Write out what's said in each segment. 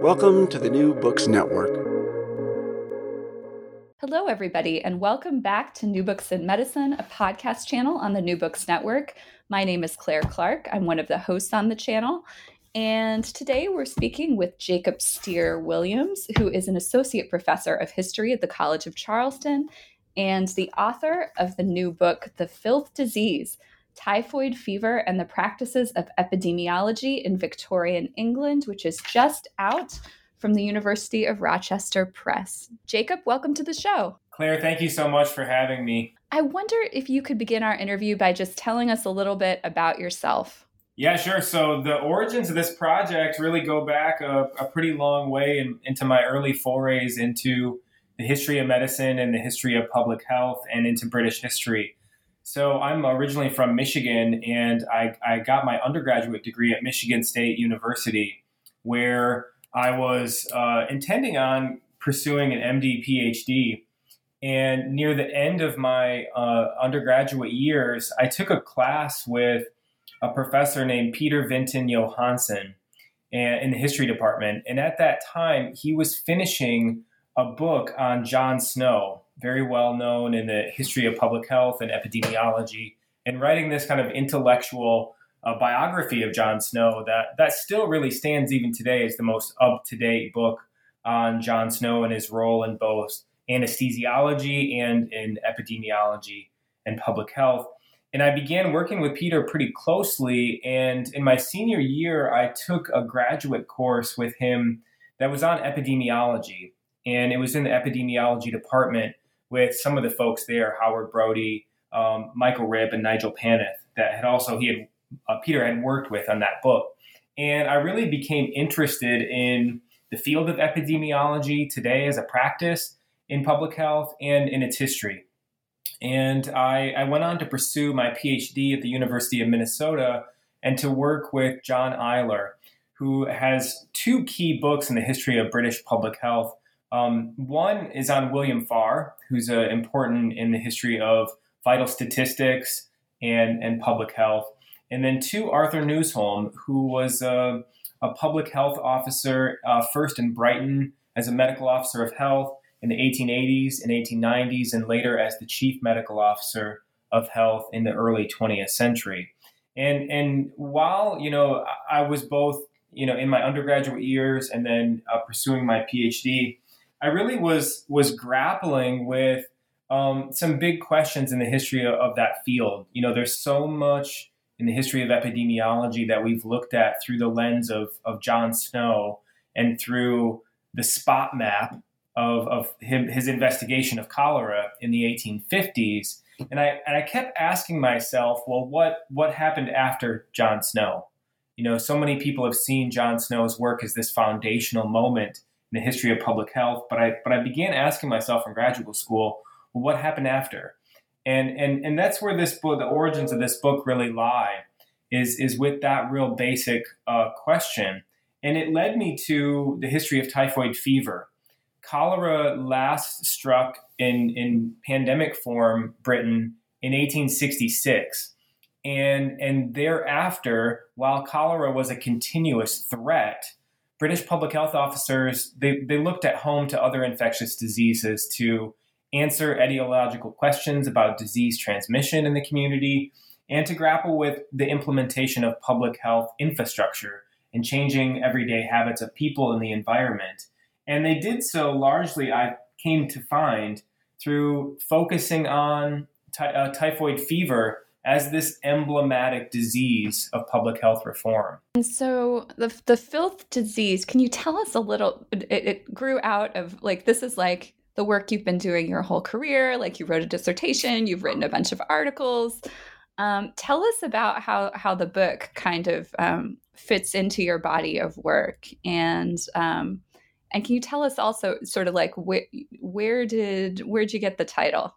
Welcome to the New Books Network. Hello, everybody, and welcome back to New Books in Medicine, a podcast channel on the New Books Network. My name is Claire Clark. I'm one of the hosts on the channel. And today we're speaking with Jacob Steer-Williams, who is an associate professor of history at the College of Charleston and the author of the new book, The Filth Disease, Typhoid Fever and the Practices of Epidemiology in Victorian England, which is just out from the University of Rochester Press. Jacob, welcome to the show. Claire, thank you so much for having me. I wonder if you could begin our interview by just telling us a little bit about yourself. Yeah, sure. So the origins of this project really go back a pretty long way into my early forays into the history of medicine and the history of public health and into British history. So I'm originally from Michigan, and I got my undergraduate degree at Michigan State University, where I was intending on pursuing an MD, PhD. And near the end of my undergraduate years, I took a class with a professor named Peter Vinton Johansson in the history department. And at that time, he was finishing a book on John Snow, very well known in the history of public health and epidemiology, and writing this kind of intellectual biography of John Snow that still really stands even today as the most up-to-date book on John Snow and his role in both anesthesiology and in epidemiology and public health. And I began working with Peter pretty closely, and in my senior year, I took a graduate course with him that was on epidemiology, and it was in the epidemiology department with some of the folks there, Howard Brody, Michael Ribb, and Nigel Paneth, Peter had worked with on that book. And I really became interested in the field of epidemiology today as a practice in public health and in its history. And I went on to pursue my PhD at the University of Minnesota and to work with John Eiler, who has two key books in the history of British public health. One is on William Farr, who's important in the history of vital statistics and public health. And then two, Arthur Newsholme, who was a public health officer, first in Brighton as a medical officer of health in the 1880s and 1890s, and later as the chief medical officer of health in the early 20th century. And while, I was both, in my undergraduate years and then pursuing my PhD, I really was grappling with some big questions in the history of that field. There's so much in the history of epidemiology that we've looked at through the lens of John Snow and through the spot map of his investigation of cholera in the 1850s. And I kept asking myself, well, what happened after John Snow? So many people have seen John Snow's work as this foundational moment in the history of public health, but I began asking myself in graduate school, well, what happened after? And that's where this book, the origins of this book, really lie, is with that real basic question. And it led me to the history of typhoid fever. Cholera last struck in pandemic form Britain in 1866. And thereafter, while cholera was a continuous threat, British public health officers, they looked at home to other infectious diseases to answer etiological questions about disease transmission in the community and to grapple with the implementation of public health infrastructure and changing everyday habits of people in the environment. And they did so largely, I came to find, through focusing on typhoid fever as this emblematic disease of public health reform. And so the filth disease, can you tell us a little, it grew out of, this is the work you've been doing your whole career, you wrote a dissertation, you've written a bunch of articles. Tell us about how the book kind of fits into your body of work. And can you tell us also sort of where'd you get the title?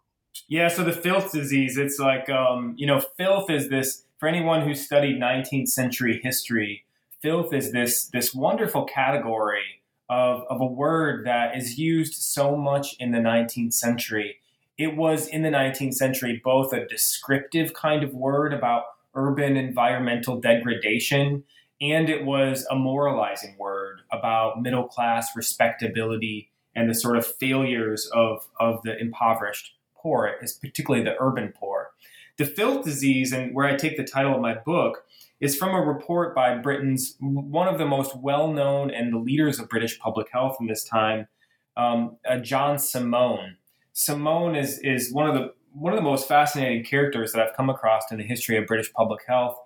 Yeah, so the filth disease, it's filth is this, for anyone who studied 19th century history, filth is this wonderful category of a word that is used so much in the 19th century. It was in the 19th century both a descriptive kind of word about urban environmental degradation And it was a moralizing word about middle class respectability and the sort of failures of the impoverished poor, particularly the urban poor. The Filth Disease, and where I take the title of my book, is from a report by Britain's, one of the most well-known and the leaders of British public health in this time, John Simone. Simone is one of the most fascinating characters that I've come across in the history of British public health.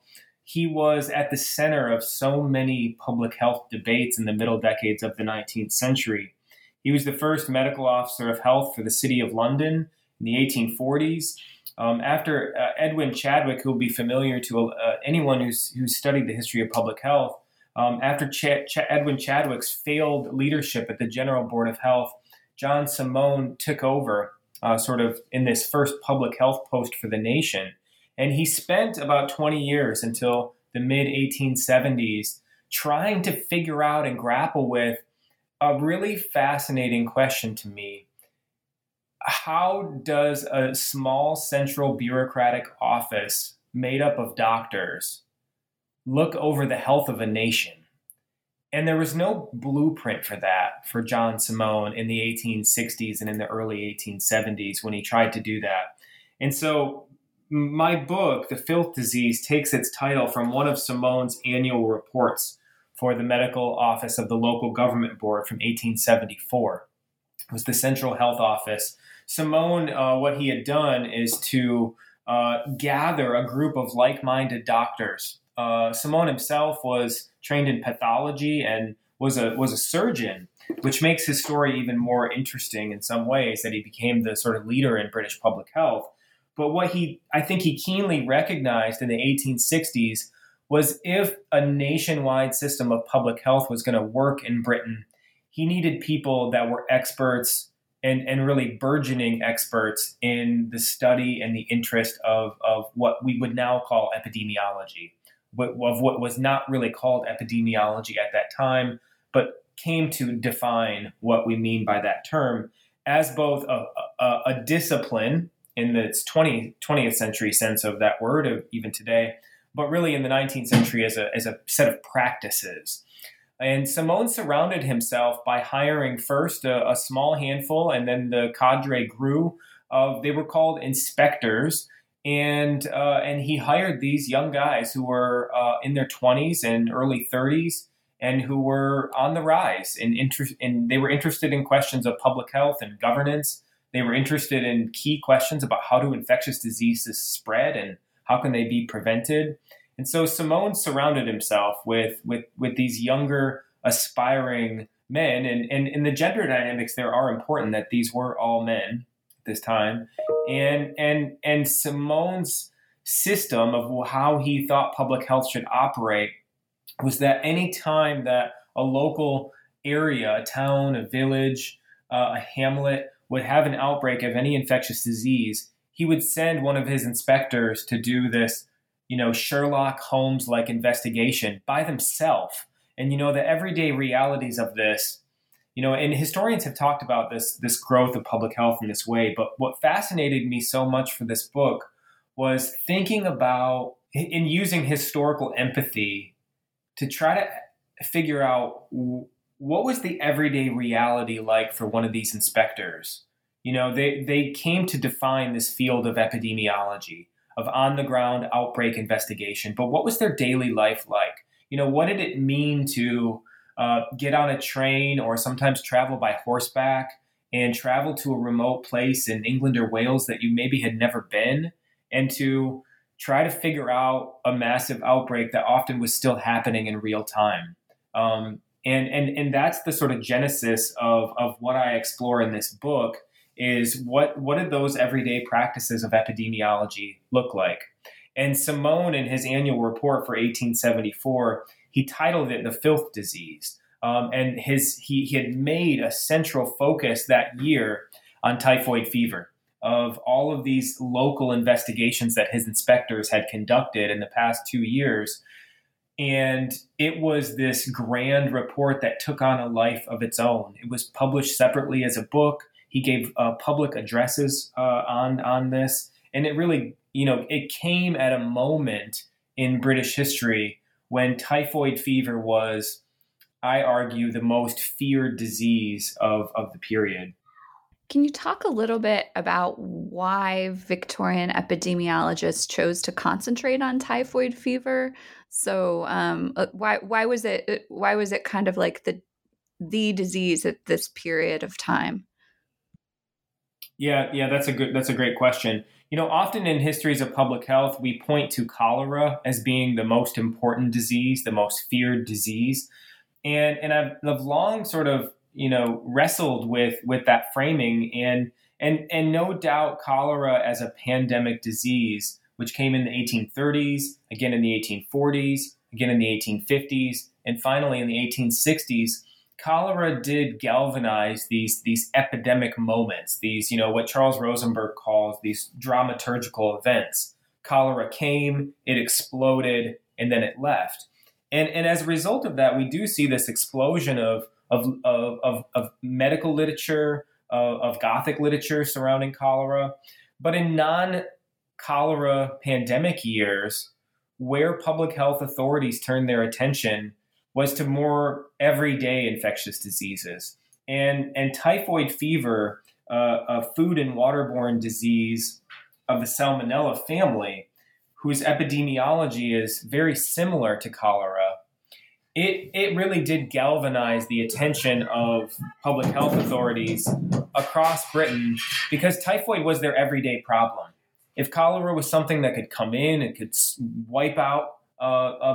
He was at the center of so many public health debates in the middle decades of the 19th century. He was the first medical officer of health for the City of London in the 1840s. After Edwin Chadwick, who will be familiar to anyone who's studied the history of public health, after Edwin Chadwick's failed leadership at the General Board of Health, John Simone took over sort of in this first public health post for the nation. And he spent about 20 years until the mid-1870s trying to figure out and grapple with a really fascinating question to me. How does a small central bureaucratic office made up of doctors look over the health of a nation? And there was no blueprint for that for John Simone in the 1860s and in the early 1870s when he tried to do that. And so my book, The Filth Disease, takes its title from one of Simone's annual reports for the medical office of the local government board from 1874. It was the Central Health Office. Simone, what he had done is to gather a group of like-minded doctors. Simone himself was trained in pathology and was a surgeon, which makes his story even more interesting in some ways, that he became the sort of leader in British public health. But what I think he keenly recognized in the 1860s was if a nationwide system of public health was going to work in Britain, he needed people that were experts and really burgeoning experts in the study and the interest of what we would now call epidemiology, but of what was not really called epidemiology at that time, but came to define what we mean by that term as both a discipline in its 20th century sense of that word, of even today, but really in the 19th century as a set of practices. And Simone surrounded himself by hiring first a small handful, and then the cadre grew. They were called inspectors, and he hired these young guys who were in their 20s and early 30s, and who were on the rise. And they were interested in questions of public health and governance. They were interested in key questions about how do infectious diseases spread and how can they be prevented. And so Simone surrounded himself with these younger, aspiring men. And in the gender dynamics, there are important that these were all men at this time. And Simone's system of how he thought public health should operate was that any time that a local area, a town, a village, a hamlet, would have an outbreak of any infectious disease, he would send one of his inspectors to do this, Sherlock Holmes-like investigation by themselves. And, the everyday realities of this, and historians have talked about this growth of public health in this way. But what fascinated me so much for this book was thinking about in using historical empathy to try to figure out what was the everyday reality like for one of these inspectors. They came to define this field of epidemiology, of on-the-ground outbreak investigation. But what was their daily life like? What did it mean to get on a train or sometimes travel by horseback and travel to a remote place in England or Wales that you maybe had never been, and to try to figure out a massive outbreak that often was still happening in real time? And that's the sort of genesis of what I explore in this book, is what did those everyday practices of epidemiology look like? And Simone, in his annual report for 1874, he titled it The Filth Disease. And he had made a central focus that year on typhoid fever, of all of these local investigations that his inspectors had conducted in the past 2 years. And it was this grand report that took on a life of its own. It was published separately as a book. He gave public addresses on this. And it really, it came at a moment in British history when typhoid fever was, I argue, the most feared disease of the period. Can you talk a little bit about why Victorian epidemiologists chose to concentrate on typhoid fever? So why was it kind of like the disease at this period of time? Yeah, that's a great question. You know, often in histories of public health, we point to cholera as being the most important disease, the most feared disease. And I've long sort of, you know, wrestled with that framing and no doubt cholera as a pandemic disease, which came in the 1830s, again in the 1840s, again in the 1850s, and finally in the 1860s, cholera did galvanize these epidemic moments, these, you know, what Charles Rosenberg calls these dramaturgical events. Cholera came, it exploded, and then it left. And as a result of that, we do see this explosion of medical literature, of Gothic literature surrounding cholera. But in non-cholera pandemic years, where public health authorities turned their attention was to more everyday infectious diseases. And typhoid fever, a food and waterborne disease of the Salmonella family, whose epidemiology is very similar to cholera, it really did galvanize the attention of public health authorities across Britain because typhoid was their everyday problem. If cholera was something that could come in and could wipe out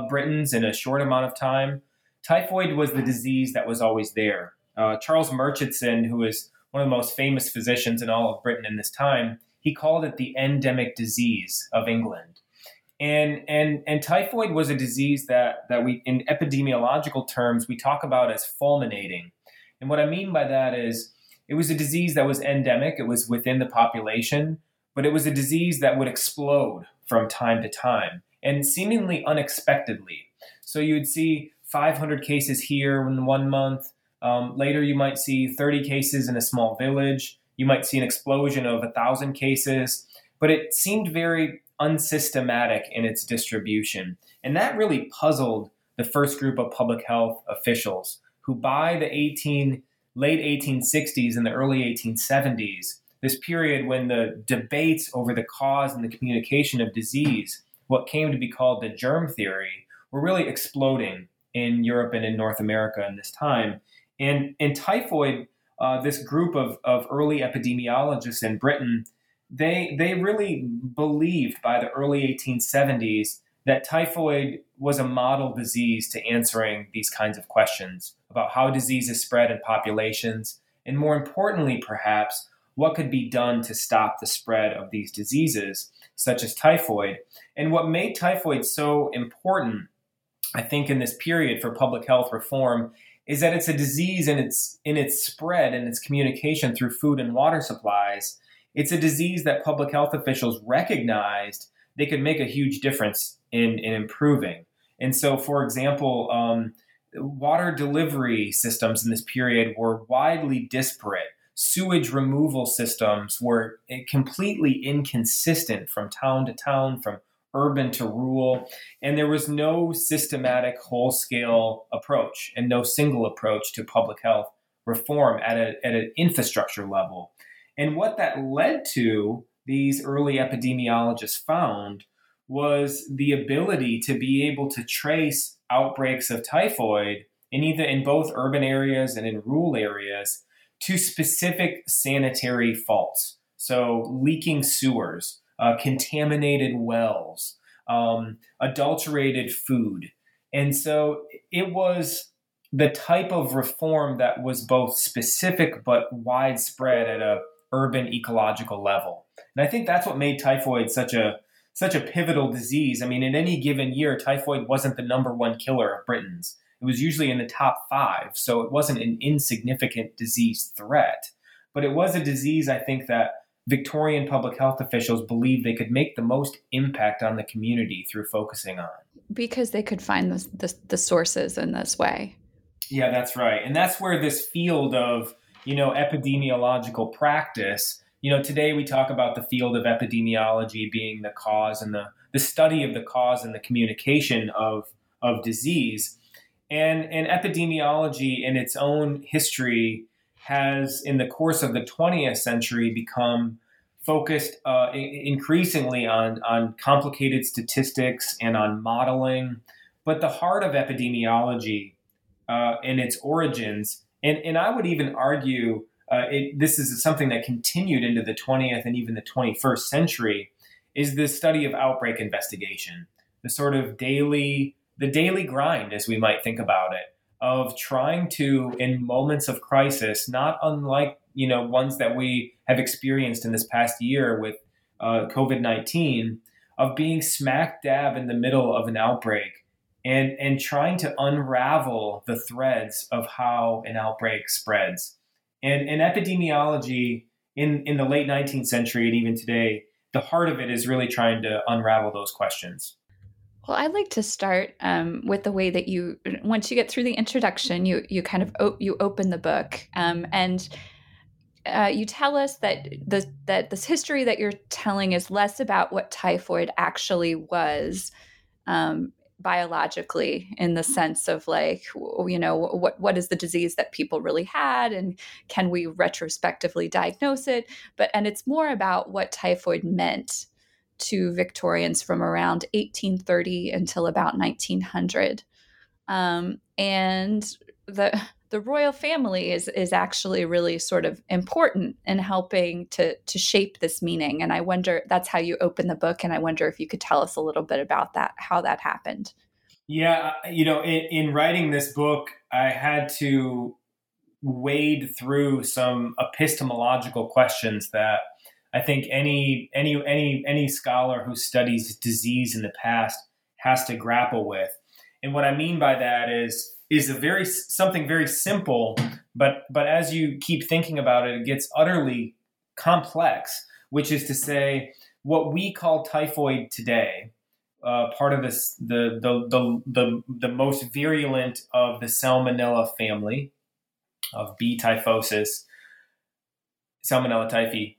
Britons in a short amount of time, typhoid was the disease that was always there. Charles Murchison, who is one of the most famous physicians in all of Britain in this time, he called it the endemic disease of England. And typhoid was a disease that we, in epidemiological terms, we talk about as fulminating. And what I mean by that is it was a disease that was endemic. It was within the population, but it was a disease that would explode from time to time and seemingly unexpectedly. So you would see 500 cases here in 1 month. Later, you might see 30 cases in a small village. You might see an explosion of 1,000 cases, but it seemed very unsystematic in its distribution. And that really puzzled the first group of public health officials who by the late 1860s and the early 1870s, this period when the debates over the cause and the communication of disease, what came to be called the germ theory, were really exploding in Europe and in North America in this time. And in typhoid, this group of early epidemiologists in Britain, they really believed by the early 1870s that typhoid was a model disease to answering these kinds of questions about how diseases spread in populations, and more importantly, perhaps, what could be done to stop the spread of these diseases, such as typhoid. And what made typhoid so important, I think, in this period for public health reform is that it's a disease in its spread and its communication through food and water supplies. It's a disease that public health officials recognized they could make a huge difference in improving. And so, for example, water delivery systems in this period were widely disparate. Sewage removal systems were completely inconsistent from town to town, from urban to rural, and there was no systematic whole-scale approach and no single approach to public health reform at an infrastructure level. And what that led to, these early epidemiologists found, was the ability to be able to trace outbreaks of typhoid in both urban areas and in rural areas to specific sanitary faults. So leaking sewers, contaminated wells, adulterated food. And so it was the type of reform that was both specific but widespread at a urban ecological level. And I think that's what made typhoid such a pivotal disease. I mean, in any given year, typhoid wasn't the number one killer of Britons. It was usually in the top 5. So it wasn't an insignificant disease threat, but it was a disease, I think, that Victorian public health officials believed they could make the most impact on the community through focusing on. Because they could find the sources in this way. Yeah, that's right. And that's where this field of, you know, epidemiological practice, you know, today we talk about the field of epidemiology being the cause and the study of the cause and the communication of of disease. And epidemiology in its own history has, in the course of the 20th century, become focused increasingly on complicated statistics and on modeling. But the heart of epidemiology and its origins, and I would even argue this is something that continued into the 20th and even the 21st century, is this study of outbreak investigation, the sort of daily grind, as we might think about it, of trying to, in moments of crisis, not unlike, ones that we have experienced in this past year with COVID-19, of being smack dab in the middle of an outbreak and trying to unravel the threads of how an outbreak spreads. And epidemiology in the late 19th century and even today, the heart of it is really trying to unravel those questions. Well, I'd like to start with the way that once you get through the introduction, you open the book and you tell us that this history that you're telling is less about what typhoid actually was biologically, in the sense of what is the disease that people really had and can we retrospectively diagnose it, and it's more about what typhoid meant to Victorians from around 1830 until about 1900. And the royal family is actually really sort of important in helping to shape this meaning. And I wonder, that's how you open the book. And I wonder if you could tell us a little bit about that, how that happened. Yeah. In writing this book, I had to wade through some epistemological questions that I think any scholar who studies disease in the past has to grapple with. And what I mean by that is something very simple, but as you keep thinking about it, it gets utterly complex, which is to say what we call typhoid today, part of this, the most virulent of the Salmonella family of B. typhosis, Salmonella typhi,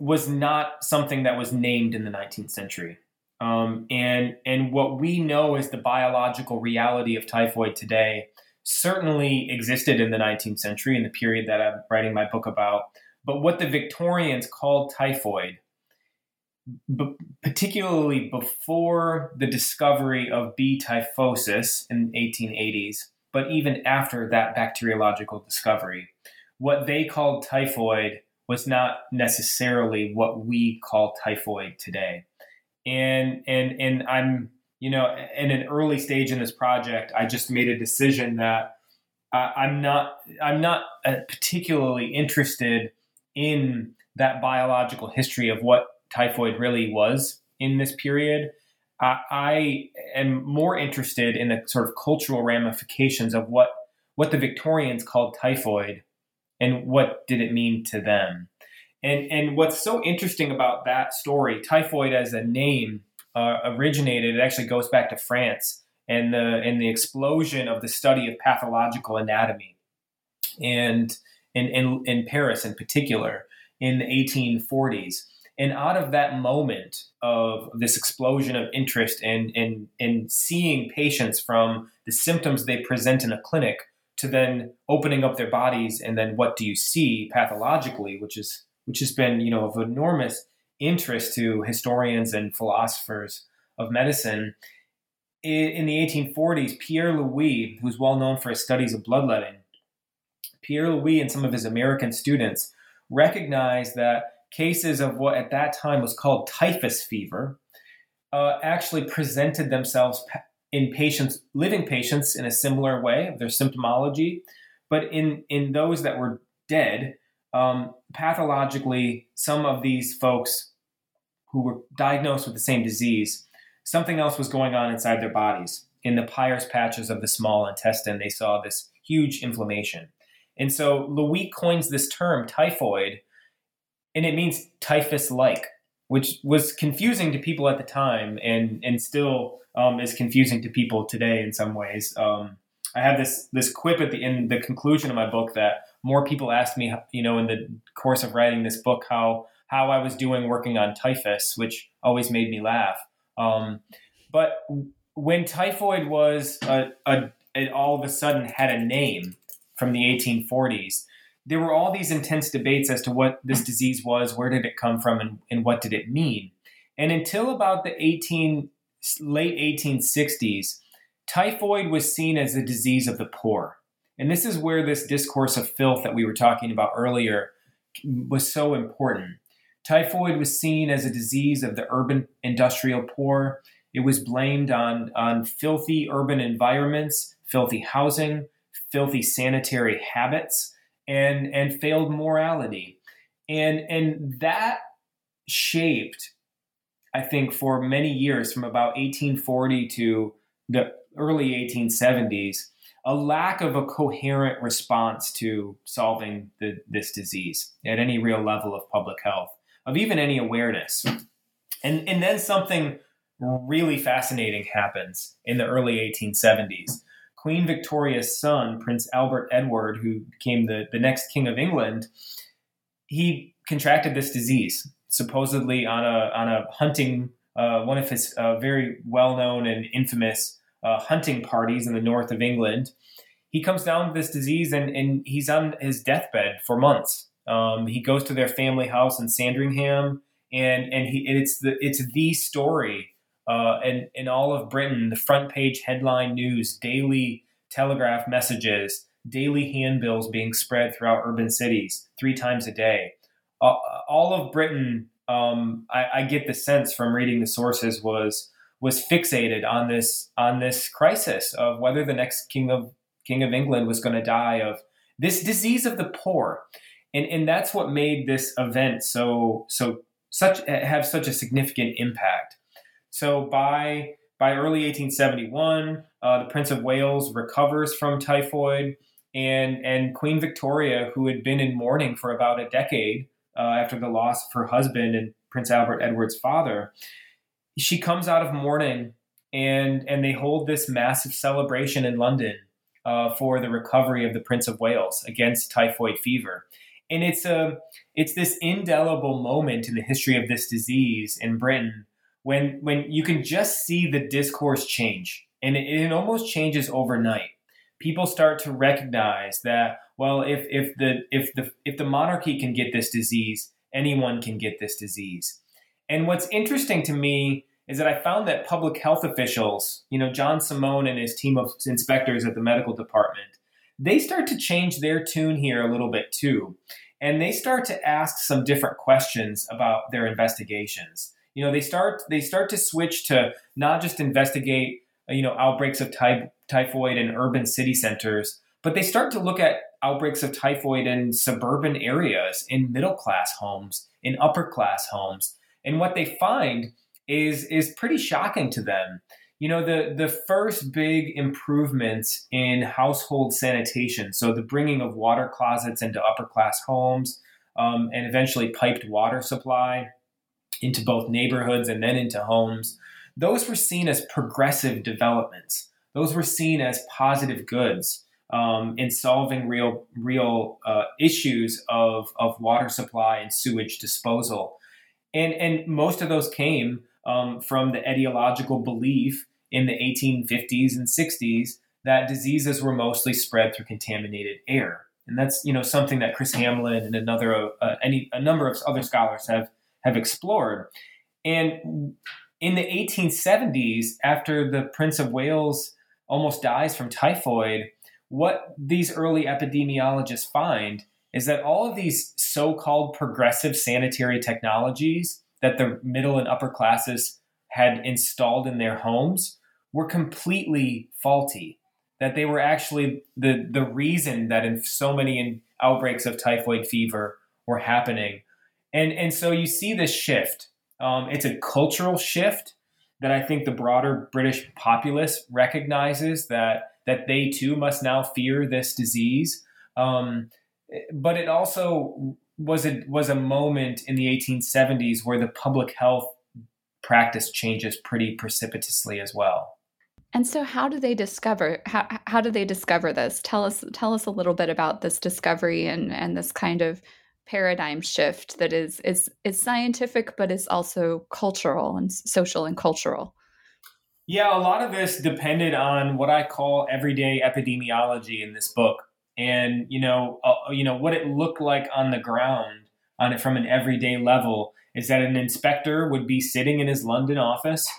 was not something that was named in the 19th century. And what we know as the biological reality of typhoid today certainly existed in the 19th century, in the period that I'm writing my book about. But what the Victorians called typhoid, particularly before the discovery of B. typhosis in the 1880s, but even after that bacteriological discovery, what they called typhoid was not necessarily what we call typhoid today. And I'm, in an early stage in this project, I just made a decision that I'm not particularly interested in that biological history of what typhoid really was in this period. I am more interested in the sort of cultural ramifications of what the Victorians called typhoid and what did it mean to them. And what's so interesting about that story, typhoid as a name originated, it actually goes back to France and the explosion of the study of pathological anatomy, and in Paris in particular in the 1840s. And out of that moment of this explosion of interest in seeing patients from the symptoms they present in a clinic to then opening up their bodies and then what do you see pathologically, which has been, of enormous interest to historians and philosophers of medicine. In the 1840s, Pierre Louis, who's well known for his studies of bloodletting, Pierre Louis and some of his American students recognized that cases of what at that time was called typhus fever actually presented themselves in patients, living patients, in a similar way of their symptomology, but in those that were dead, pathologically, some of these folks who were diagnosed with the same disease, something else was going on inside their bodies. In the Peyer's patches of the small intestine, they saw this huge inflammation. And so Louis coins this term typhoid, and it means typhus-like, which was confusing to people at the time and still is confusing to people today in some ways. I have this quip in the conclusion of my book that more people asked me, in the course of writing this book, how I was doing working on typhus, which always made me laugh. But when typhoid was it all of a sudden had a name from the 1840s, there were all these intense debates as to what this disease was, where did it come from, and what did it mean. And until about the late 1860s, typhoid was seen as the disease of the poor. And this is where this discourse of filth that we were talking about earlier was so important. Typhoid was seen as a disease of the urban industrial poor. It was blamed on filthy urban environments, filthy housing, filthy sanitary habits, and failed morality. And that shaped, I think, for many years, from about 1840 to the early 1870s, a lack of a coherent response to solving this disease at any real level of public health, of even any awareness. And then something really fascinating happens in the early 1870s. Queen Victoria's son, Prince Albert Edward, who became the next king of England, he contracted this disease, supposedly on a hunting, one of his very well-known and infamous hunting parties in the north of England. He comes down with this disease and he's on his deathbed for months. He goes to their family house in Sandringham, and it's the story in all of Britain, the front page headline news, daily telegraph messages, daily handbills being spread throughout urban cities 3 times a day. All of Britain, I get the sense from reading the sources, was fixated on this crisis of whether the next king of England was going to die of this disease of the poor, and that's what made this event such a significant impact. So by early 1871, the Prince of Wales recovers from typhoid, and Queen Victoria, who had been in mourning for about a decade after the loss of her husband and Prince Albert Edward's father, she comes out of mourning, and they hold this massive celebration in London for the recovery of the Prince of Wales against typhoid fever. And it's this indelible moment in the history of this disease in Britain, when you can just see the discourse change, and it almost changes overnight. People start to recognize that, well, if the monarchy can get this disease, anyone can get this disease. And what's interesting to me is that I found that public health officials, John Simone and his team of inspectors at the medical department, they start to change their tune here a little bit too. And they start to ask some different questions about their investigations. They start to switch to not just investigate, outbreaks of typhoid in urban city centers, but they start to look at outbreaks of typhoid in suburban areas, in middle-class homes, in upper-class homes. And what they find is pretty shocking to them. The first big improvements in household sanitation, so the bringing of water closets into upper-class homes, and eventually piped water supply into both neighborhoods and then into homes, those were seen as progressive developments. Those were seen as positive goods in solving real issues of water supply and sewage disposal. And most of those came from the etiological belief in the 1850s and 60s that diseases were mostly spread through contaminated air. And that's something that Chris Hamlin and a number of other scholars have explored. And in the 1870s, after the Prince of Wales almost dies from typhoid, what these early epidemiologists find is that all of these so-called progressive sanitary technologies that the middle and upper classes had installed in their homes were completely faulty, that they were actually the reason that in so many outbreaks of typhoid fever were happening. And so you see this shift. It's a cultural shift that I think the broader British populace recognizes that they too must now fear this disease. But it also was a moment in the 1870s where the public health practice changes pretty precipitously as well. And so, how do they discover this? Tell us a little bit about this discovery and this kind of paradigm shift that is scientific, but is also cultural and social and cultural. Yeah, a lot of this depended on what I call everyday epidemiology in this book, and what it looked like on the ground, on it from an everyday level, is that an inspector would be sitting in his London office.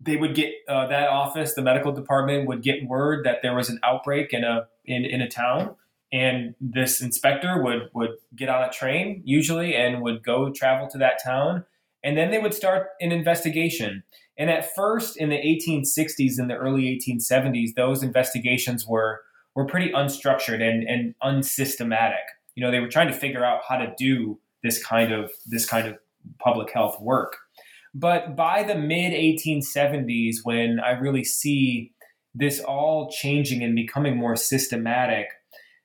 They would get that office, the medical department would get word that there was an outbreak in a town, and this inspector would get on a train usually and would go travel to that town, and then they would start an investigation. And at first, in the 1860s and the early 1870s, those investigations were pretty unstructured and unsystematic. You know, they were trying to figure out how to do this kind of public health work. But by the mid 1870s, when I really see this all changing and becoming more systematic,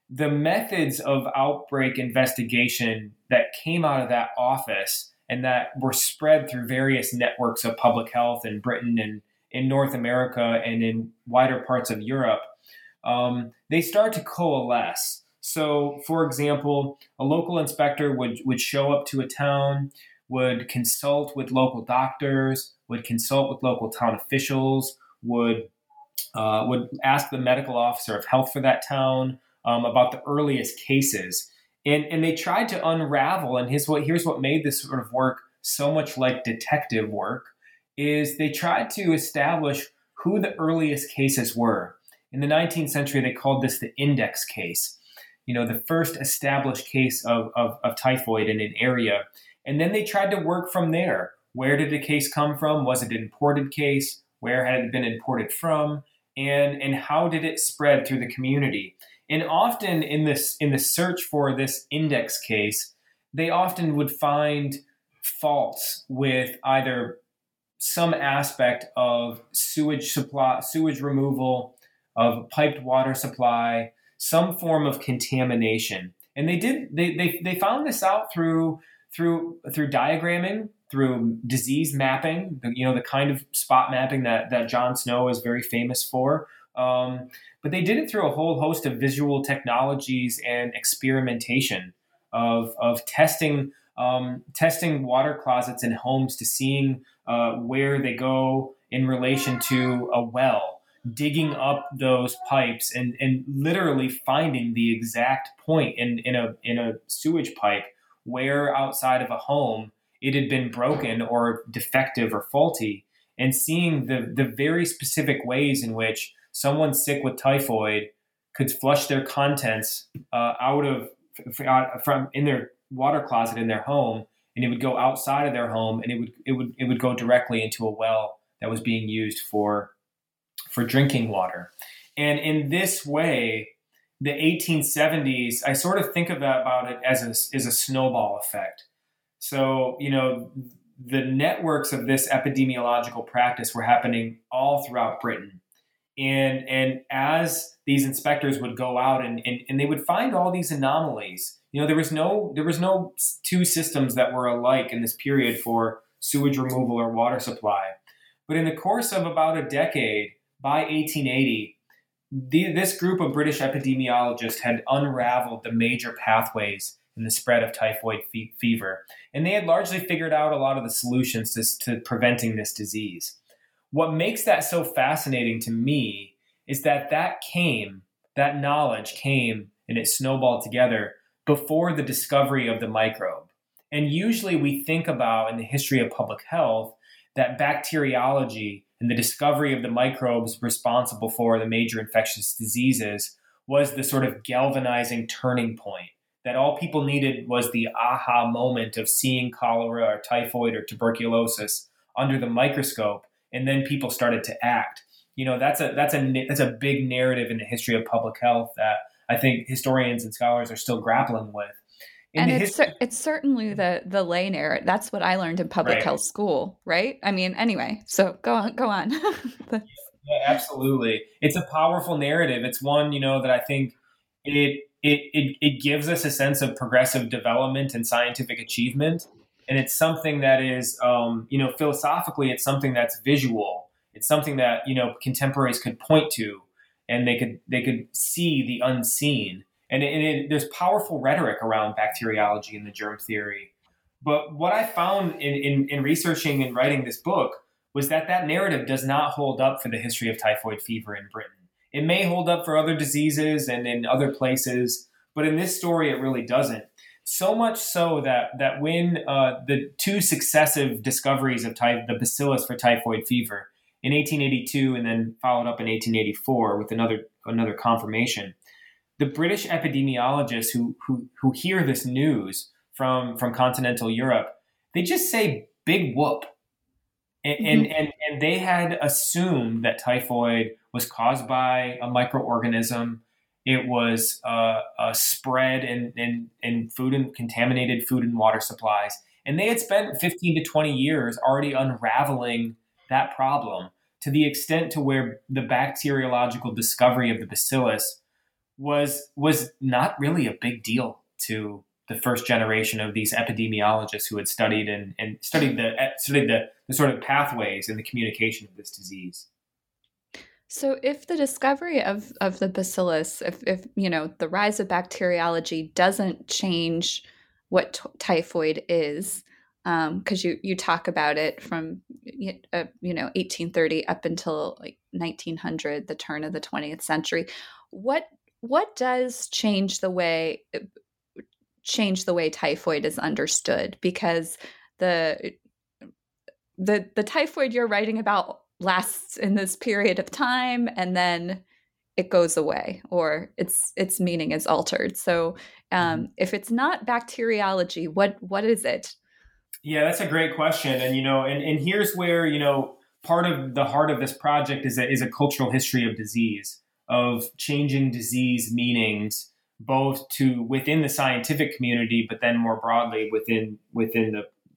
the methods of outbreak investigation that came out of that office and that were spread through various networks of public health in Britain and in North America and in wider parts of Europe, they start to coalesce. So, for example, a local inspector would show up to a town, would consult with local doctors, would consult with local town officials, would ask the medical officer of health for that town about the earliest cases. And they tried to unravel, and here's what made this sort of work so much like detective work, is they tried to establish who the earliest cases were. In the 19th century, they called this the index case, you know, the first established case of typhoid in an area. And then they tried to work from there. Where did the case come from? Was it an imported case? Where had it been imported from? And how did it spread through the community? And often in the search for this index case, they often would find faults with either some aspect of sewage supply, sewage removal, of piped water supply, some form of contamination. And they found this out through diagramming, through disease mapping, the kind of spot mapping that John Snow is very famous for. But they did it through a whole host of visual technologies and experimentation of testing water closets in homes to seeing where they go in relation to a well, digging up those pipes and literally finding the exact point in a sewage pipe where outside of a home it had been broken or defective or faulty, and seeing the very specific ways in which someone sick with typhoid could flush their contents out from their water closet in their home, and it would go outside of their home, and it would go directly into a well that was being used for drinking water. And in this way, the 1870s, I sort of think about it as a snowball effect. So, you know, the networks of this epidemiological practice were happening all throughout Britain. And as these inspectors would go out and they would find all these anomalies, you know, there was no two systems that were alike in this period for sewage removal or water supply. But in the course of about a decade, by 1880, this group of British epidemiologists had unraveled the major pathways in the spread of typhoid fever. And they had largely figured out a lot of the solutions to preventing this disease. What makes that so fascinating to me is that knowledge came and it snowballed together before the discovery of the microbe. And usually we think about in the history of public health that bacteriology and the discovery of the microbes responsible for the major infectious diseases was the sort of galvanizing turning point, that all people needed was the aha moment of seeing cholera or typhoid or tuberculosis under the microscope. And then people started to act. You know, that's a big narrative in the history of public health that I think historians and scholars are still grappling with. It's certainly the lay narrative. That's what I learned in public health school, right? I mean, anyway, so go on. Yeah, absolutely. It's a powerful narrative. It's one, you know, that I think it gives us a sense of progressive development and scientific achievement. And it's something that is, philosophically, it's something that's visual. It's something that, you know, contemporaries could point to, and they could see the unseen. And there's powerful rhetoric around bacteriology and the germ theory. But what I found in researching and writing this book was that that narrative does not hold up for the history of typhoid fever in Britain. It may hold up for other diseases and in other places, but in this story, it really doesn't. So much so that when the two successive discoveries of the bacillus for typhoid fever in 1882 and then followed up in 1884 with another confirmation, the British epidemiologists who hear this news from continental Europe, they just say big whoop. And they had assumed that typhoid was caused by a microorganism. It was spread in food and contaminated food and water supplies. And they had spent 15 to 20 years already unraveling that problem to the extent to where the bacteriological discovery of the bacillus was not really a big deal to the first generation of these epidemiologists who had studied and studied the sort of pathways and the communication of this disease. So if the discovery of the bacillus, if the rise of bacteriology doesn't change what typhoid is, because you talk about it from 1830 up until like 1900, the turn of the 20th century, what does change the way typhoid is understood? Because the typhoid you're writing about lasts in this period of time, and then it goes away, or its meaning is altered. So if it's not bacteriology, what is it? Yeah, that's a great question. And and here's where part of the heart of this project is a cultural history of disease, of changing disease meanings, both to within the scientific community, but then more broadly within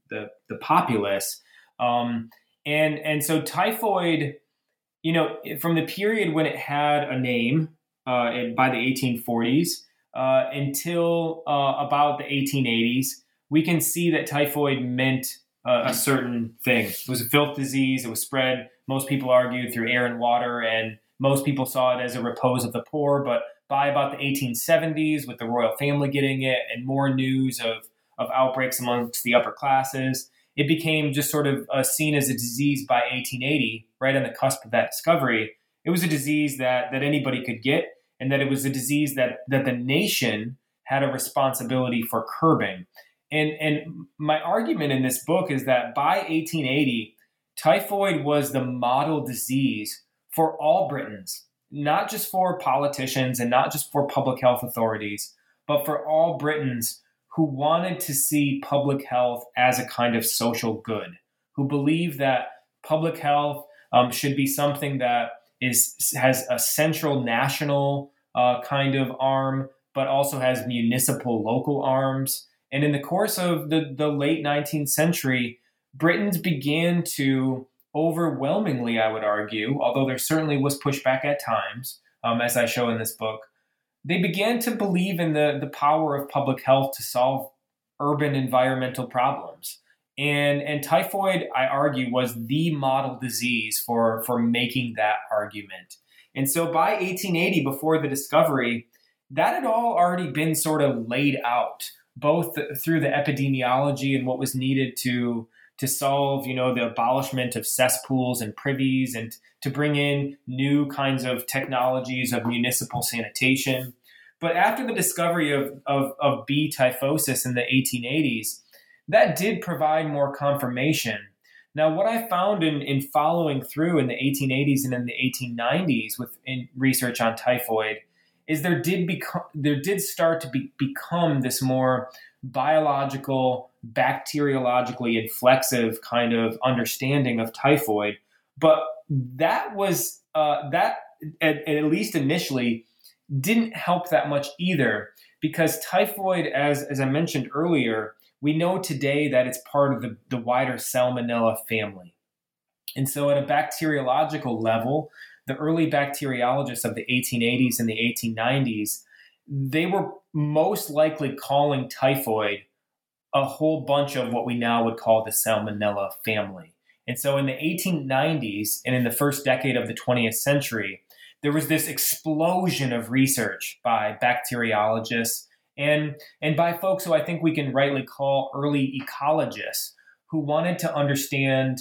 the populace. And so typhoid, from the period when it had a name by the 1840s until about the 1880s, we can see that typhoid meant a certain thing. It was a filth disease. It was spread, most people argued, through air and water, and most people saw it as a repose of the poor. But by about the 1870s, with the royal family getting it and more news of outbreaks amongst the upper classes, it became just sort of seen as a disease by 1880, right on the cusp of that discovery. It was a disease that anybody could get, and that it was a disease that the nation had a responsibility for curbing. And my argument in this book is that by 1880, typhoid was the model disease for all Britons. Not just for politicians and not just for public health authorities, but for all Britons who wanted to see public health as a kind of social good, who believe that public health should be something that has a central national kind of arm, but also has municipal local arms. And in the course of the late 19th century, Britons began to overwhelmingly, I would argue, although there certainly was pushback at times, as I show in this book, they began to believe in the power of public health to solve urban environmental problems. And typhoid, I argue, was the model disease for making that argument. And so by 1880, before the discovery, that had all already been sort of laid out, both through the epidemiology and what was needed to solve, the abolishment of cesspools and privies, and to bring in new kinds of technologies of municipal sanitation. But after the discovery of B. typhosis in the 1880s, that did provide more confirmation. Now, what I found in following through in the 1880s and in the 1890s within research on typhoid is there did start to become this more biological, bacteriologically inflexive kind of understanding of typhoid. But that was, at least initially, didn't help that much either, because typhoid, as I mentioned earlier, we know today that it's part of the wider Salmonella family. And so at a bacteriological level, the early bacteriologists of the 1880s and the 1890s, they were most likely calling typhoid a whole bunch of what we now would call the Salmonella family. And so in the 1890s and in the first decade of the 20th century, there was this explosion of research by bacteriologists and by folks who I think we can rightly call early ecologists, who wanted to understand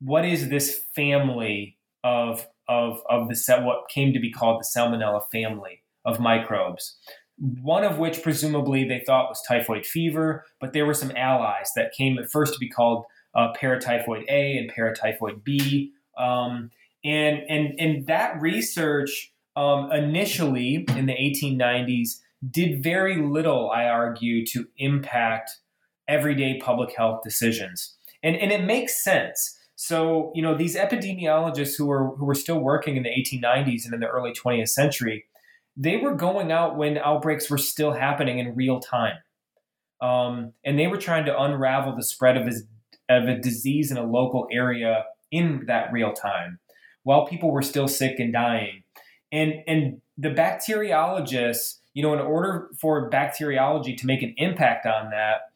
what is this family of the what came to be called the Salmonella family of microbes, one of which presumably they thought was typhoid fever, but there were some allies that came at first to be called paratyphoid A and paratyphoid B. And that research initially in the 1890s did very little, I argue, to impact everyday public health decisions. And it makes sense. So, you know, these epidemiologists who were still working in the 1890s and in the early 20th century, they were going out when outbreaks were still happening in real time. And they were trying to unravel the spread of a disease in a local area in that real time while people were still sick and dying. And the bacteriologists, you know, in order for bacteriology to make an impact on that,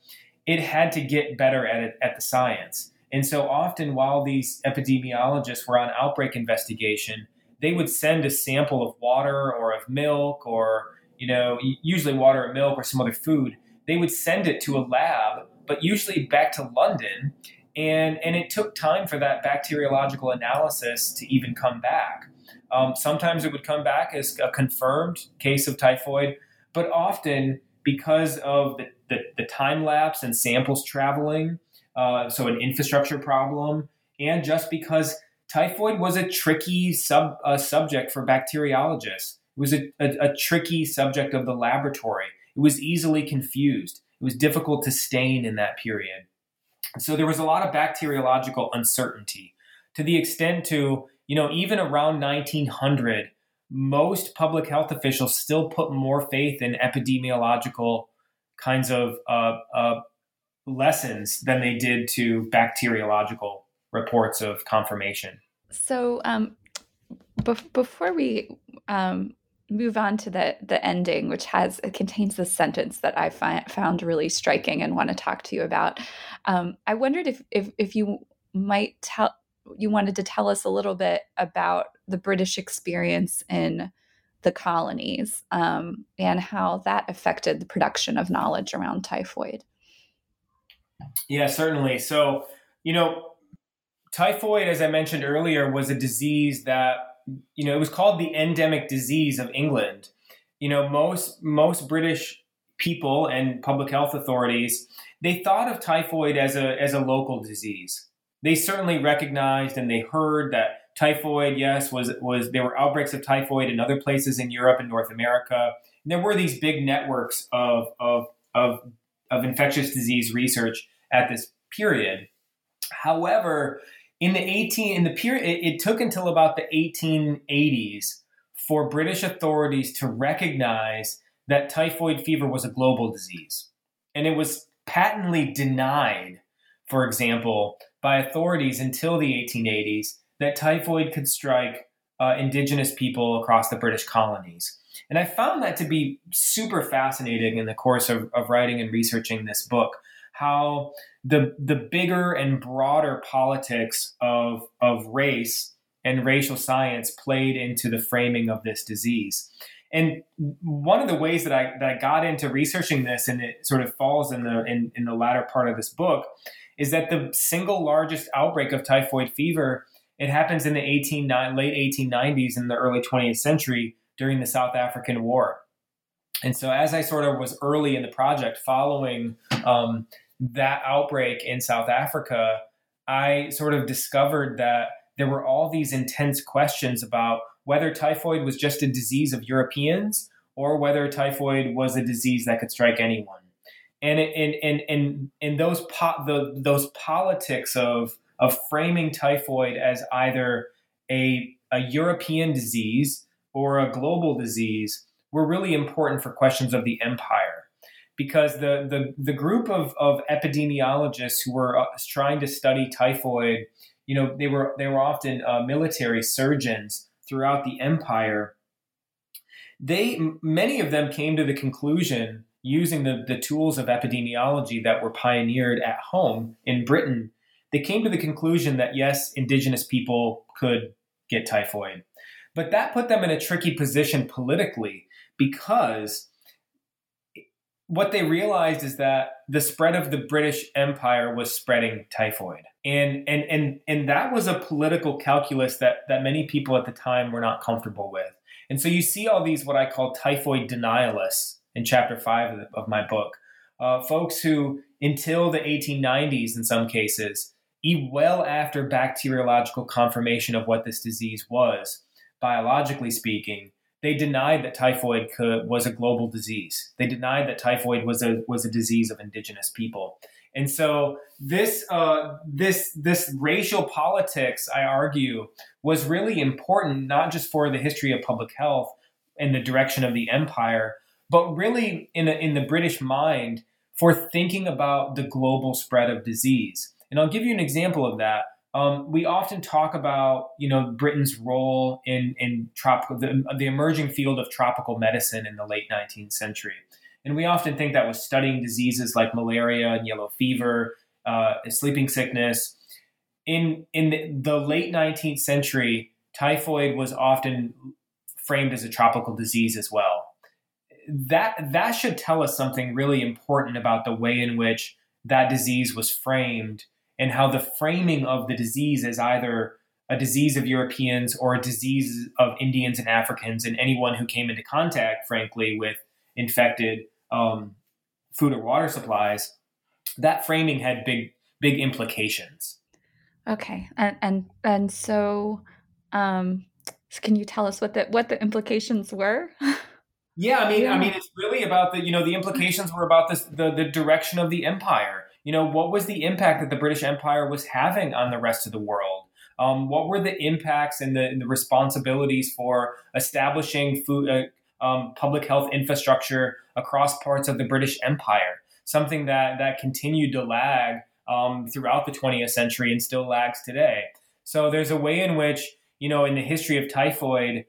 it had to get better at it, at the science. And so often while these epidemiologists were on outbreak investigation, they would send a sample of water or of milk or, you know, usually water or milk or some other food. They would send it to a lab, but usually back to London. And it took time for that bacteriological analysis to even come back. Sometimes it would come back as a confirmed case of typhoid, but often because of the time lapse and samples traveling, so an infrastructure problem, and just because typhoid was a tricky subject for bacteriologists. It was a tricky subject of the laboratory. It was easily confused. It was difficult to stain in that period. So there was a lot of bacteriological uncertainty to the extent to, you know, even around 1900, most public health officials still put more faith in epidemiological kinds of lessons than they did to bacteriological reports of confirmation. So before we move on to the ending, which contains this sentence that I found really striking and want to talk to you about, I wondered if you might tell. You wanted to tell us a little bit about the British experience in the colonies and how that affected the production of knowledge around typhoid. Yeah, certainly. So, you know, typhoid, as I mentioned earlier, was a disease that, you know, it was called the endemic disease of England. You know, most British people and public health authorities, they thought of typhoid as a local disease. They certainly recognized and they heard that typhoid, yes, was there were outbreaks of typhoid in other places in Europe and North America. And there were these big networks of infectious disease research at this period. However, it took until about the 1880s for British authorities to recognize that typhoid fever was a global disease, and it was patently denied, for example, by authorities until the 1880s that typhoid could strike indigenous people across the British colonies. And I found that to be super fascinating in the course of writing and researching this book, how the bigger and broader politics of race and racial science played into the framing of this disease. And one of the ways that I got into researching this, and it sort of falls in the latter part of this book, is that the single largest outbreak of typhoid fever, it happens in the late 1890s and the early 20th century during the South African War. And so as I sort of was early in the project following that outbreak in South Africa, I sort of discovered that there were all these intense questions about whether typhoid was just a disease of Europeans or whether typhoid was a disease that could strike anyone. And those politics of framing typhoid as either a European disease or a global disease were really important for questions of the empire, because the group of epidemiologists who were trying to study typhoid, you know, they were often military surgeons throughout the empire. Many of them came to the conclusion, using the tools of epidemiology that were pioneered at home in Britain, they came to the conclusion that, yes, indigenous people could get typhoid. But that put them in a tricky position politically, because what they realized is that the spread of the British Empire was spreading typhoid. And that was a political calculus that many people at the time were not comfortable with. And so you see all these what I call typhoid denialists in chapter 5 of my book, folks who until the 1890s in some cases, well after bacteriological confirmation of what this disease was, biologically speaking, they denied that typhoid was a global disease. They denied that typhoid was a disease of indigenous people. And so this racial politics, I argue, was really important, not just for the history of public health and the direction of the empire, but really in the British mind for thinking about the global spread of disease. And I'll give you an example of that. We often talk about, Britain's role in tropical, the emerging field of tropical medicine in the late 19th century. And we often think that was studying diseases like malaria and yellow fever, sleeping sickness. In the late 19th century, typhoid was often framed as a tropical disease as well. That should tell us something really important about the way in which that disease was framed, and how the framing of the disease as either a disease of Europeans or a disease of Indians and Africans and anyone who came into contact, frankly, with infected food or water supplies, that framing had big implications. Okay, and so, can you tell us what the implications were? Yeah, I mean, it's really about the implications were about this, the direction of the empire. What was the impact that the British Empire was having on the rest of the world? What were the impacts and the responsibilities for establishing public health infrastructure across parts of the British Empire? Something that continued to lag throughout the 20th century and still lags today. So there's a way in which, in the history of typhoid,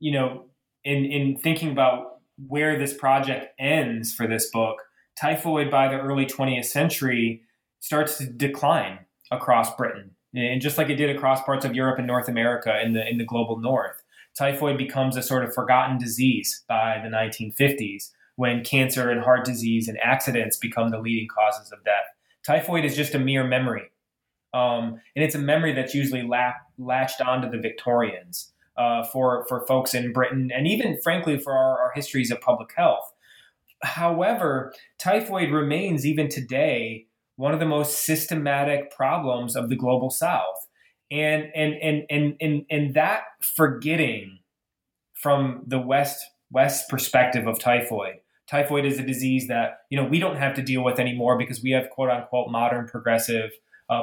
in thinking about where this project ends for this book, typhoid by the early 20th century starts to decline across Britain, and just like it did across parts of Europe and North America in the global north. Typhoid becomes a sort of forgotten disease by the 1950s, when cancer and heart disease and accidents become the leading causes of death. Typhoid is just a mere memory, and it's a memory that's usually latched onto the Victorians for folks in Britain, and even, frankly, for our histories of public health. However, typhoid remains even today one of the most systematic problems of the global South, and that forgetting from the West perspective of typhoid. Typhoid is a disease that we don't have to deal with anymore because we have quote unquote modern progressive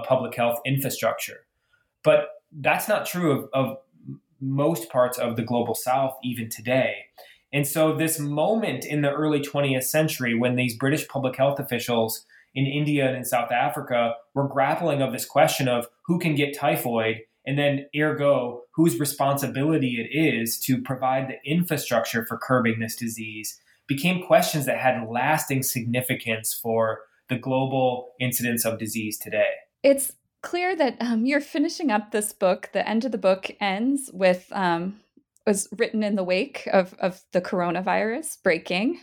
public health infrastructure, but that's not true of most parts of the global South even today. And so this moment in the early 20th century when these British public health officials in India and in South Africa were grappling of this question of who can get typhoid, and then ergo, whose responsibility it is to provide the infrastructure for curbing this disease, became questions that had lasting significance for the global incidence of disease today. It's clear that you're finishing up this book. The end of the book ends with... was written in the wake of the coronavirus breaking.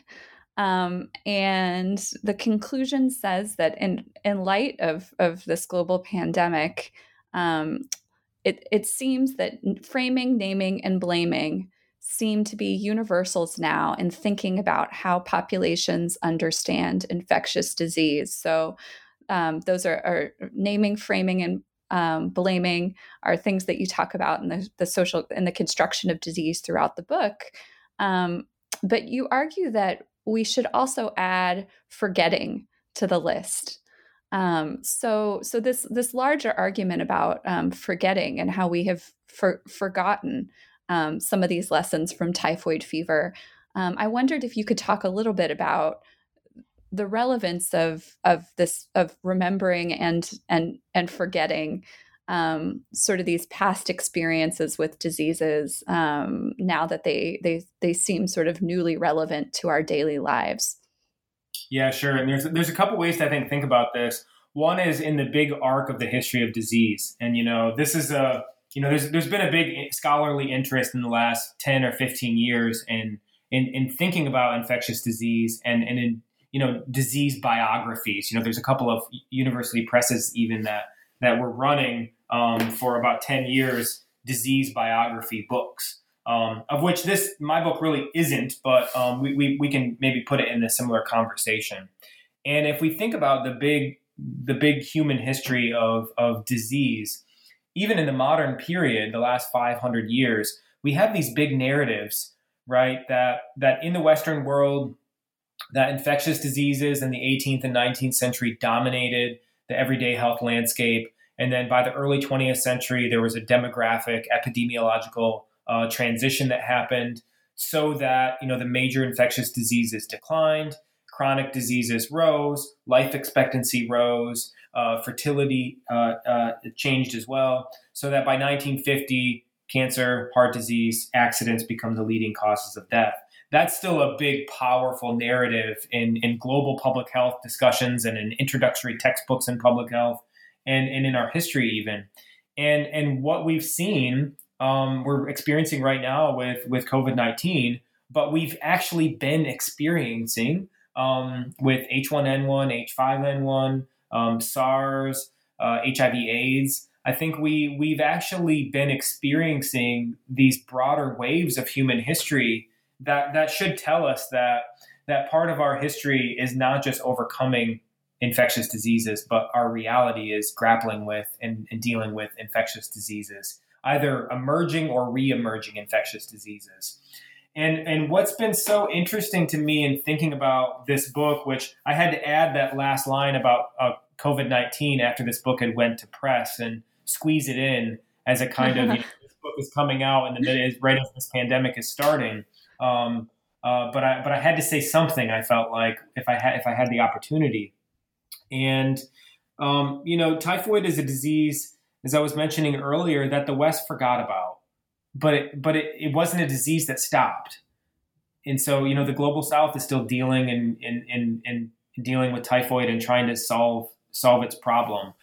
And the conclusion says that in light of this global pandemic, it seems that framing, naming, and blaming seem to be universals now in thinking about how populations understand infectious disease. So those are naming, framing, and blaming are things that you talk about in the social and the construction of disease throughout the book. But you argue that we should also add forgetting to the list. So this larger argument about forgetting and how we have forgotten some of these lessons from typhoid fever. I wondered if you could talk a little bit about the relevance of remembering and forgetting sort of these past experiences with diseases now that they seem sort of newly relevant to our daily lives. Yeah, sure. And there's a couple ways to, I think about this. One is in the big arc of the history of disease. And, this is there's been a big scholarly interest in the last 10 or 15 years in in thinking about infectious disease and in, you know, disease biographies. You know, there's a couple of university presses even that were running for about 10 years, disease biography books, of which this, my book really isn't, but we can maybe put it in a similar conversation. And if we think about the big human history of disease, even in the modern period, the last 500 years, we have these big narratives, right? That in the Western world, that infectious diseases in the 18th and 19th century dominated the everyday health landscape. And then by the early 20th century, there was a demographic epidemiological transition that happened so that, you know, the major infectious diseases declined, chronic diseases rose, life expectancy rose, fertility changed as well. So that by 1950, cancer, heart disease, accidents become the leading causes of death. That's still a big, powerful narrative in global public health discussions and in introductory textbooks in public health and in our history even. And what we've seen, we're experiencing right now with COVID-19, but we've actually been experiencing with H1N1, H5N1, SARS, HIV/AIDS. I think we've actually been experiencing these broader waves of human history that should tell us that part of our history is not just overcoming infectious diseases, but our reality is grappling with and dealing with infectious diseases, either emerging or re-emerging infectious diseases. And what's been so interesting to me in thinking about this book, which I had to add that last line about COVID-19 after this book had went to press and squeeze it in as a kind of, you know, this book is coming out and then it is right as this pandemic is starting. But I had to say something. I felt like if I had the opportunity, and you know, typhoid is a disease, as I was mentioning earlier, that the West forgot about, but it wasn't a disease that stopped. And so, you know, the global South is still dealing and dealing with typhoid and trying to solve its problem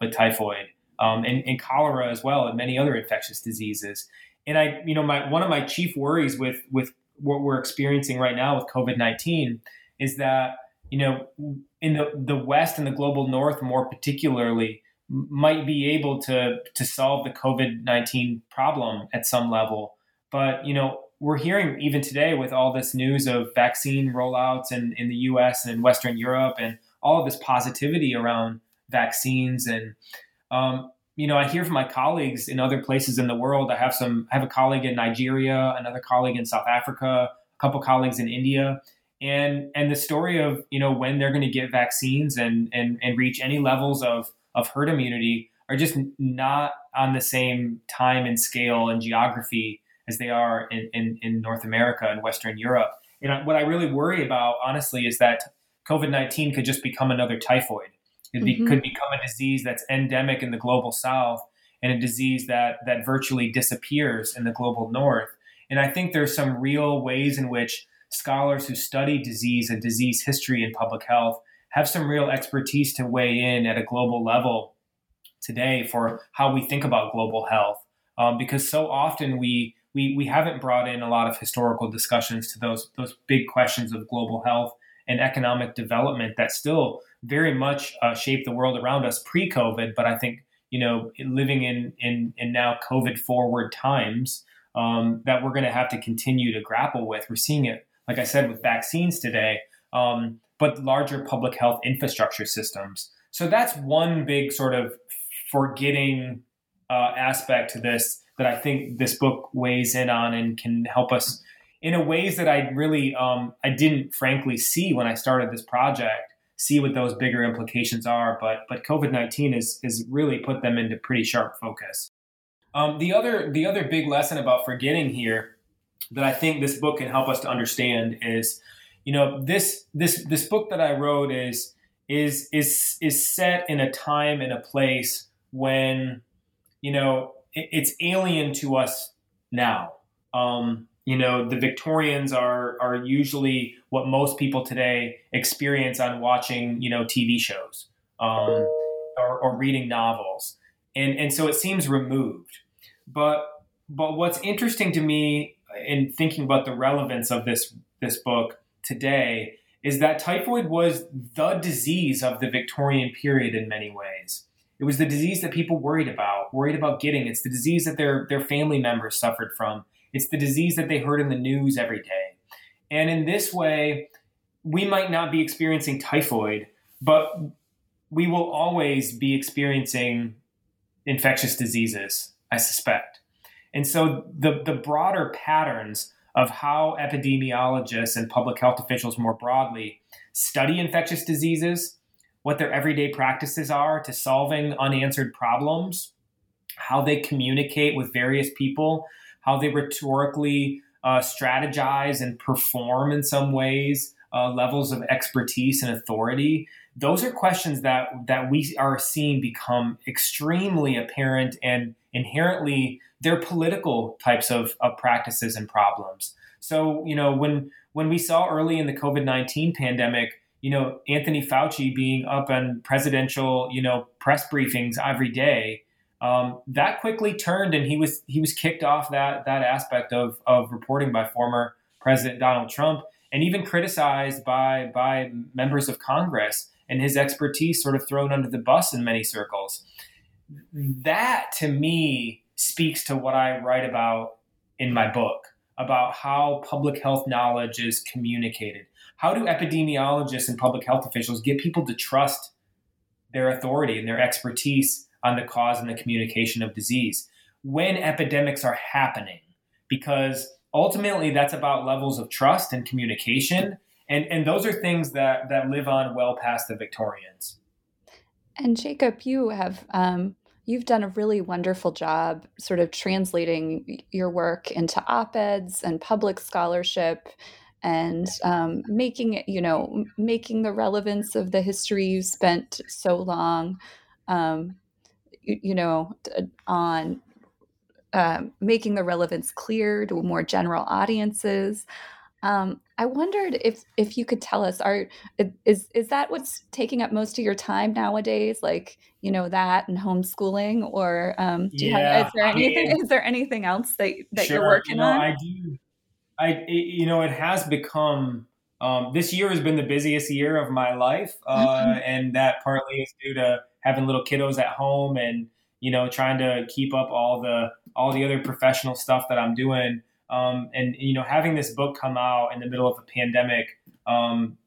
with typhoid and cholera as well, and many other infectious diseases. And I, you know, one of my chief worries with what we're experiencing right now with COVID-19 is that, you know, in the West and the global North more particularly might be able to solve the COVID-19 problem at some level. But, you know, we're hearing even today with all this news of vaccine rollouts in the US and in Western Europe and all of this positivity around vaccines and, you know, I hear from my colleagues in other places in the world. I have a colleague in Nigeria, another colleague in South Africa, a couple colleagues in India, and the story of, you know, when they're going to get vaccines and reach any levels of herd immunity are just not on the same time and scale and geography as they are in North America and Western Europe. And what I really worry about, honestly, is that COVID-19 could just become another typhoid. It could become a disease that's endemic in the global South and a disease that virtually disappears in the global North. And I think there's some real ways in which scholars who study disease and disease history in public health have some real expertise to weigh in at a global level today for how we think about global health. Because so often we haven't brought in a lot of historical discussions to those big questions of global health and economic development that still very much shape the world around us pre-COVID, but I think, you know, living in now COVID-forward times that we're going to have to continue to grapple with. We're seeing it, like I said, with vaccines today, but larger public health infrastructure systems. So that's one big sort of forgetting aspect to this that I think this book weighs in on and can help us in ways that I really I didn't frankly see when I started this project. See what those bigger implications are, but COVID-19 is really put them into pretty sharp focus. The other big lesson about forgetting here that I think this book can help us to understand is, you know, this book that I wrote is set in a time and a place when, you know, it's alien to us now. You know, the Victorians are usually what most people today experience on watching, you know, TV shows or reading novels. And so it seems removed. But what's interesting to me in thinking about the relevance of this book today is that typhoid was the disease of the Victorian period in many ways. It was the disease that people worried about getting. It's the disease that their family members suffered from. It's the disease that they heard in the news every day. And in this way, we might not be experiencing typhoid, but we will always be experiencing infectious diseases, I suspect. And so the broader patterns of how epidemiologists and public health officials more broadly study infectious diseases, what their everyday practices are to solving unanswered problems, how they communicate with various people, how they rhetorically strategize and perform in some ways levels of expertise and authority. Those are questions that we are seeing become extremely apparent, and inherently they're political types of practices and problems. So, you know, when we saw early in the COVID-19 pandemic, you know, Anthony Fauci being up on presidential, you know, press briefings every day, that quickly turned, and he was kicked off that aspect of reporting by former President Donald Trump, and even criticized by members of Congress, and his expertise sort of thrown under the bus in many circles. That, to me, speaks to what I write about in my book, about how public health knowledge is communicated. How do epidemiologists and public health officials get people to trust their authority and their expertise on the cause and the communication of disease when epidemics are happening? Because ultimately, that's about levels of trust and communication. And those are things that live on well past the Victorians. And Jacob, you have you've done a really wonderful job sort of translating your work into op-eds and public scholarship, and making the relevance of the history you spent so long, on making the relevance clear to more general audiences. I wondered if you could tell us, is that what's taking up most of your time nowadays? Like, you know, that and homeschooling, or is there anything else that sure, you're working on? It has become, this year has been the busiest year of my life. And that partly is due to having little kiddos at home and, you know, trying to keep up all the other professional stuff that I'm doing. And, you know, having this book come out in the middle of a pandemic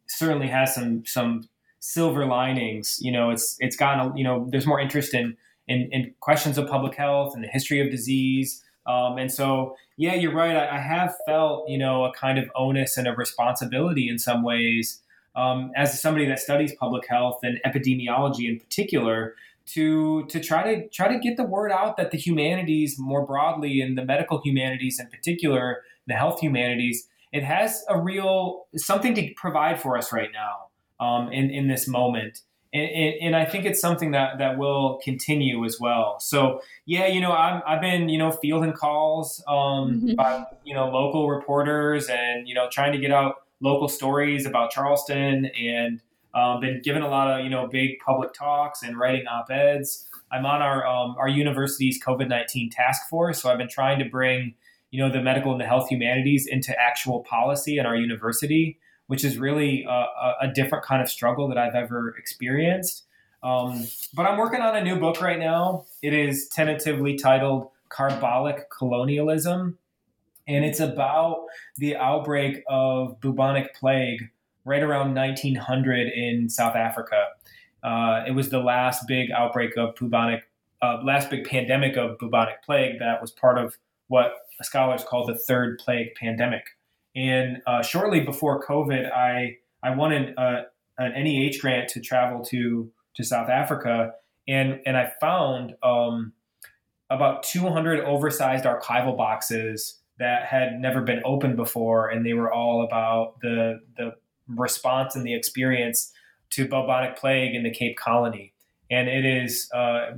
certainly has some silver linings. You know, it's gotten, you know, there's more interest in questions of public health and the history of disease. And so, yeah, you're right. I have felt, you know, a kind of onus and a responsibility in some ways as somebody that studies public health and epidemiology in particular, to try to get the word out that the humanities more broadly, and the medical humanities in particular, the health humanities, it has a real something to provide for us right now in this moment. And I think it's something that will continue as well. So, yeah, you know, I've been, you know, fielding calls by, you know, local reporters and, you know, trying to get out local stories about Charleston, and been given a lot of, you know, big public talks and writing op-eds. I'm on our university's COVID-19 task force. So I've been trying to bring, you know, the medical and the health humanities into actual policy in our university, which is really a different kind of struggle that I've ever experienced. But I'm working on a new book right now. It is tentatively titled Carbolic Colonialism. And it's about the outbreak of bubonic plague right around 1900 in South Africa. It was the last big outbreak of last big pandemic of bubonic plague that was part of what scholars call the third plague pandemic. And shortly before COVID, I won an NEH grant to travel to South Africa. And I found about 200 oversized archival boxes that had never been opened before. And they were all about the response and the experience to bubonic plague in the Cape Colony. And it is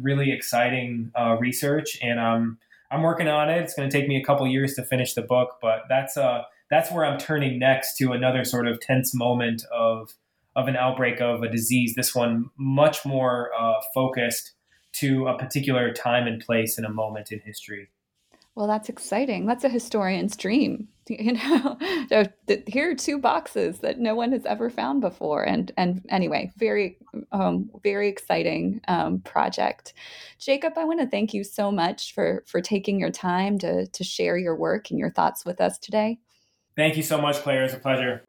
really exciting research, and I'm working on it. It's going to take me a couple years to finish the book, but that's where I'm turning next, to another sort of tense moment of an outbreak of a disease, this one much more focused to a particular time and place and a moment in history. Well, that's exciting. That's a historian's dream. You know, here are two boxes that no one has ever found before. And anyway, very exciting project. Jacob, I want to thank you so much for taking your time to share your work and your thoughts with us today. Thank you so much, Claire. It's a pleasure.